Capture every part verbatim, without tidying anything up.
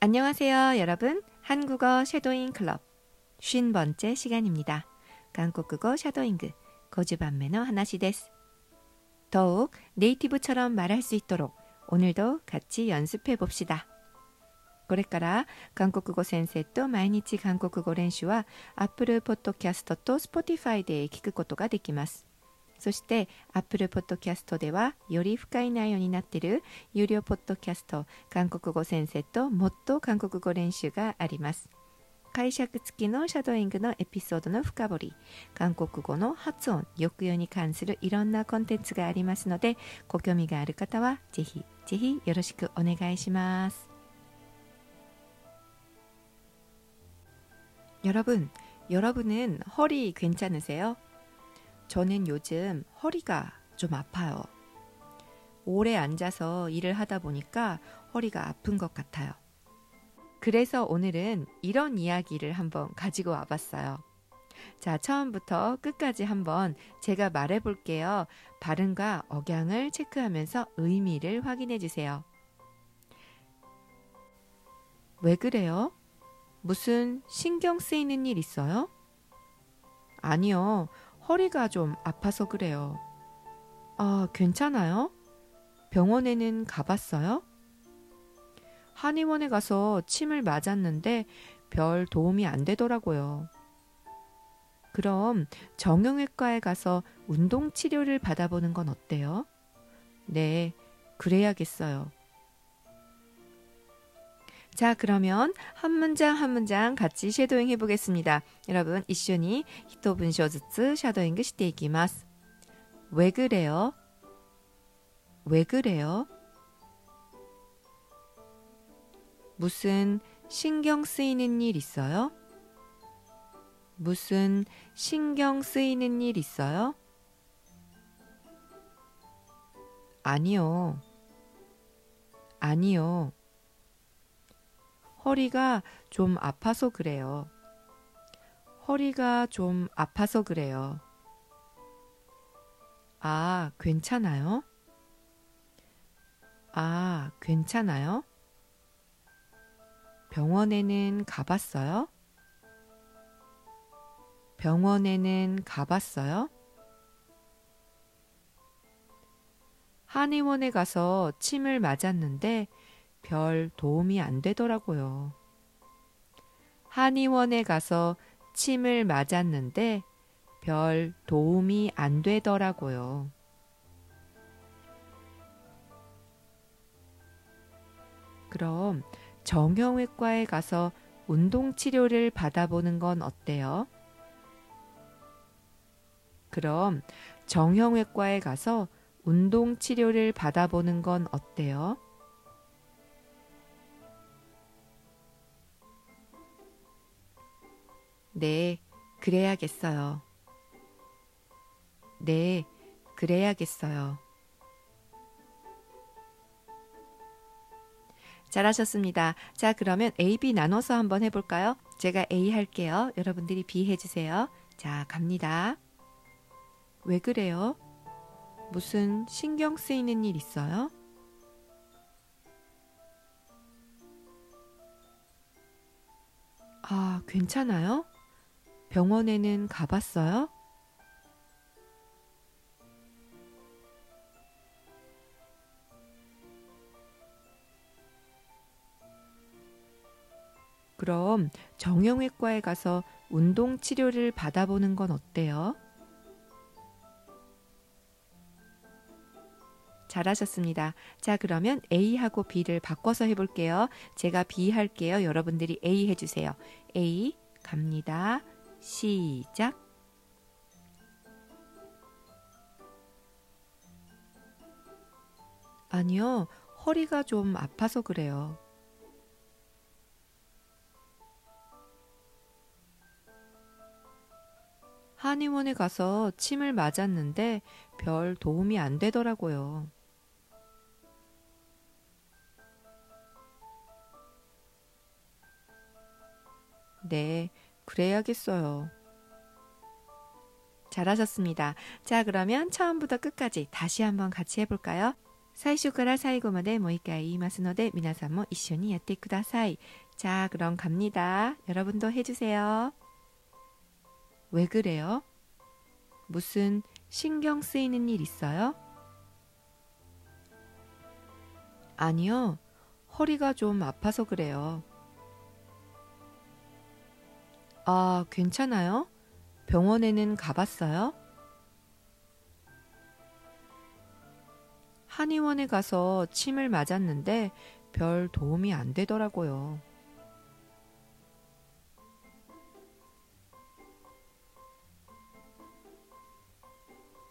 안녕하세요, 여러분. 한국어 섀도잉 클럽 오십 번째 시간입니다. 한국어 섀도잉 고주반매너 하나시 데스. 더욱 네이티브처럼 말할 수 있도록 오늘도 같이 연습해 봅시다. これから韓国語先生と毎日韓国語練習は Apple Podcast と Spotify で聞くことができます。そして Apple Podcast ではより深い内容になっている有料ポッドキャスト韓国語先生ともっと韓国語練習があります。解釈付きのシャドーイングのエピソードの深掘り、韓国語の発音、抑揚に関するいろんなコンテンツがありますので、ご興味がある方はぜひぜひよろしくお願いします。여러분, 여러분은 허리 괜찮으세요? 저는 요즘 허리가 좀 아파요. 오래 앉아서 일을 하다 보니까 허리가 아픈 것 같아요. 그래서 오늘은 이런 이야기를 한번 가지고 와봤어요. 자, 처음부터 끝까지 한번 제가 말해볼게요. 발음과 억양을 체크하면서 의미를 확인해주세요. 왜 그래요? 무슨 신경 쓰이는 일 있어요? 아니요. 허리가 좀 아파서 그래요. 아, 괜찮아요? 병원에는 가봤어요? 한의원에 가서 침을 맞았는데 별 도움이 안 되더라고요. 그럼 정형외과에 가서 운동 치료를 받아보는 건 어때요? 네, 그래야겠어요. 자, 그러면 한 문장 한 문장 같이 쉐도잉 해보겠습니다. 여러분, 이슈니 히토분쇼즈츠 쉐도잉 시테이기마스. 왜 그래요? 왜 그래요? 무슨 신경 쓰이는 일 있어요? 무슨 신경 쓰이는 일 있어요? 아니요. 아니요. 허리가 좀 아파서 그래요. 허리가 좀 아파서 그래요. 아, 괜찮아요? 아, 괜찮아요? 병원에는 가봤어요? 병원에는 가봤어요? 한의원에 가서 침을 맞았는데 별 도움이 안 되더라고요. 한의원에 가서 침을 맞았는데 별 도움이 안 되더라고요. 그럼 정형외과에 가서 운동치료를 받아보는 건 어때요? 그럼 정형외과에 가서 운동치료를 받아보는 건 어때요? 네, 그래야겠어요. 네, 그래야겠어요. 잘하셨습니다. 자, 그러면 A, B 나눠서 한번 해볼까요? 제가 A 할게요. 여러분들이 B 해주세요. 자, 갑니다. 왜 그래요? 무슨 신경 쓰이는 일 있어요? 아, 괜찮아요? 병원에는 가봤어요? 그럼 정형외과에 가서 운동 치료를 받아보는 건 어때요? 잘하셨습니다. 자, 그러면 A하고 B를 바꿔서 해볼게요. 제가 B 할게요. 여러분들이 A 해주세요. A 갑니다. 시작. 아니요, 허리가 좀 아파서 그래요. 한의원에 가서 침을 맞았는데 별 도움이 안 되더라고요. 네, 그래야겠어요. 잘하셨습니다. 자, 그러면 처음부터 끝까지 다시 한번 같이 해볼까요? 最初から最後までもう一回言いますので、皆さんも一緒にやってください。자, 그럼 갑니다. 여러분도 해주세요. 왜 그래요? 무슨 신경 쓰이는 일 있어요? 아니요. 허리가 좀 아파서 그래요. 아, 괜찮아요? 병원에는 가봤어요? 한의원에 가서 침을 맞았는데 별 도움이 안 되더라고요.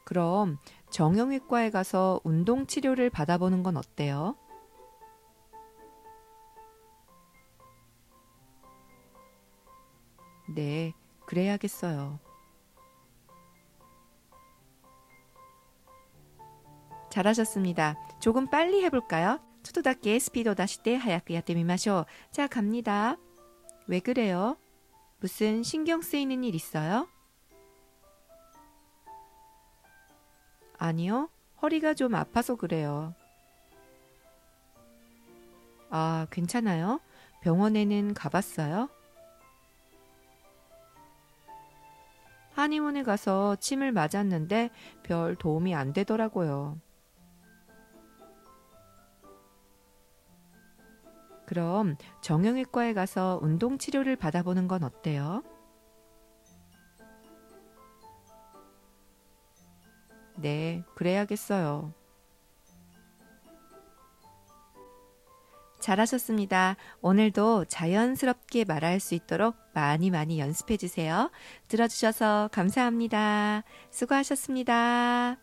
그럼 정형외과에 가서 운동치료를 받아보는 건 어때요? 네, 그래야겠어요. 잘하셨습니다. 조금 빨리 해볼까요? 초도답게 스피드 다시て 하얗게やってみましょう. 자, 갑니다. 왜 그래요? 무슨 신경 쓰이는 일 있어요? 아니요. 허리가 좀 아파서 그래요. 아, 괜찮아요? 병원에는 가봤어요? 한의원에 가서 침을 맞았는데 별 도움이 안 되더라고요. 그럼 정형외과에 가서 운동치료를 받아보는 건 어때요? 네, 그래야겠어요. 잘하셨습니다. 오늘도 자연스럽게 말할 수 있도록 많이 많이 연습해 주세요. 들어주셔서 감사합니다. 수고하셨습니다.